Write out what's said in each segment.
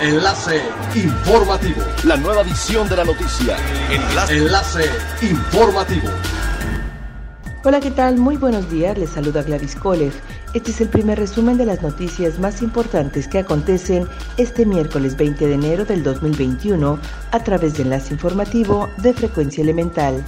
Enlace Informativo. La nueva edición de la noticia. Enlace Informativo. Hola, ¿qué tal? Muy buenos días. Les saluda Gladys Kolev. Este es el primer resumen de las noticias más importantes que acontecen este miércoles 20 de enero del 2021 a través de Enlace Informativo de Frecuencia Elemental.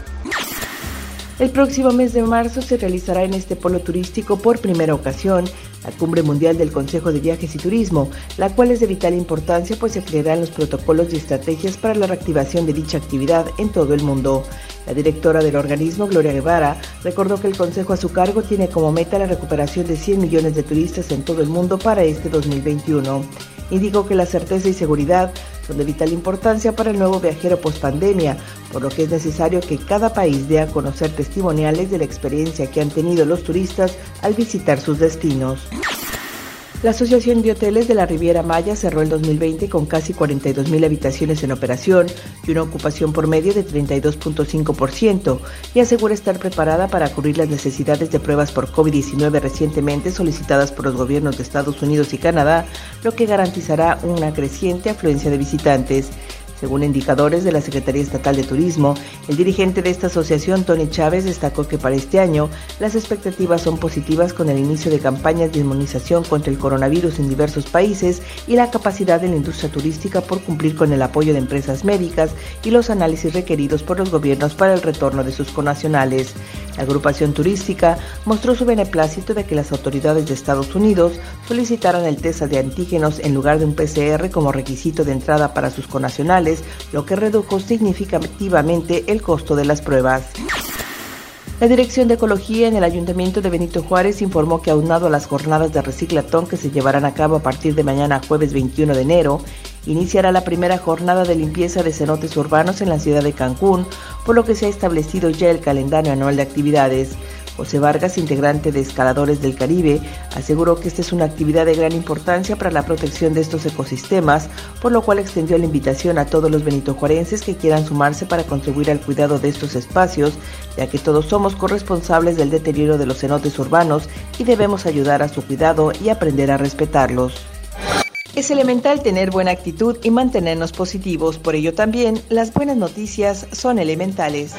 El próximo mes de marzo se realizará en este polo turístico por primera ocasión la Cumbre Mundial del Consejo de Viajes y Turismo, la cual es de vital importancia pues se crearán los protocolos y estrategias para la reactivación de dicha actividad en todo el mundo. La directora del organismo, Gloria Guevara, recordó que el Consejo a su cargo tiene como meta la recuperación de 100 millones de turistas en todo el mundo para este 2021. Indicó que la certeza y seguridad son de vital importancia para el nuevo viajero pospandemia, por lo que es necesario que cada país dé a conocer testimoniales de la experiencia que han tenido los turistas al visitar sus destinos. La Asociación de Hoteles de la Riviera Maya cerró el 2020 con casi 42.000 habitaciones en operación y una ocupación promedio de 32.5% y asegura estar preparada para cubrir las necesidades de pruebas por COVID-19 recientemente solicitadas por los gobiernos de Estados Unidos y Canadá, lo que garantizará una creciente afluencia de visitantes. Según indicadores de la Secretaría Estatal de Turismo, el dirigente de esta asociación, Tony Chávez, destacó que para este año las expectativas son positivas con el inicio de campañas de inmunización contra el coronavirus en diversos países y la capacidad de la industria turística por cumplir con el apoyo de empresas médicas y los análisis requeridos por los gobiernos para el retorno de sus connacionales. La agrupación turística mostró su beneplácito de que las autoridades de Estados Unidos solicitaran el test de antígenos en lugar de un PCR como requisito de entrada para sus connacionales, lo que redujo significativamente el costo de las pruebas. La Dirección de Ecología en el Ayuntamiento de Benito Juárez informó que aunado a las jornadas de reciclatón que se llevarán a cabo a partir de mañana jueves 21 de enero, iniciará la primera jornada de limpieza de cenotes urbanos en la ciudad de Cancún, por lo que se ha establecido ya el calendario anual de actividades. José Vargas, integrante de Escaladores del Caribe, aseguró que esta es una actividad de gran importancia para la protección de estos ecosistemas, por lo cual extendió la invitación a todos los benitojuarenses que quieran sumarse para contribuir al cuidado de estos espacios, ya que todos somos corresponsables del deterioro de los cenotes urbanos y debemos ayudar a su cuidado y aprender a respetarlos. Es elemental tener buena actitud y mantenernos positivos, por ello también las buenas noticias son elementales.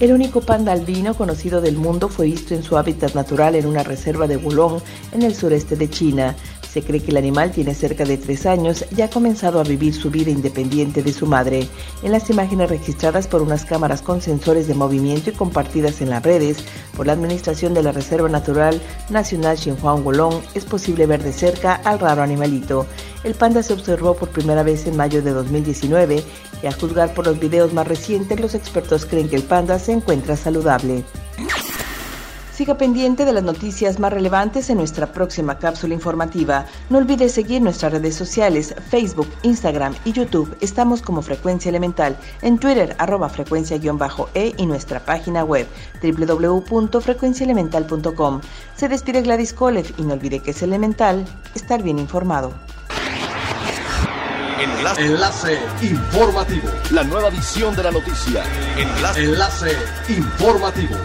El único panda albino conocido del mundo fue visto en su hábitat natural en una reserva de Wolong en el sureste de China. Se cree que el animal tiene cerca de 3 años y ha comenzado a vivir su vida independiente de su madre. En las imágenes registradas por unas cámaras con sensores de movimiento y compartidas en las redes por la administración de la Reserva Natural Nacional Xinhua Wolong, es posible ver de cerca al raro animalito. El panda se observó por primera vez en mayo de 2019 y a juzgar por los videos más recientes, los expertos creen que el panda se encuentra saludable. Siga pendiente de las noticias más relevantes en nuestra próxima cápsula informativa. No olvide seguir nuestras redes sociales, Facebook, Instagram y YouTube. Estamos como Frecuencia Elemental, en Twitter, @frecuencia_e y nuestra página web, www.frecuenciaelemental.com. Se despide Gladys Kolev y no olvide que es elemental estar bien informado. Enlace Informativo. La nueva edición de la noticia. Enlace Informativo.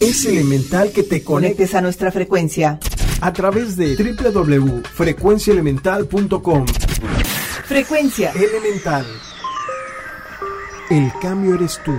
Es elemental que te conectes a nuestra frecuencia a través de www.frecuenciaelemental.com. Frecuencia Elemental. El cambio eres tú.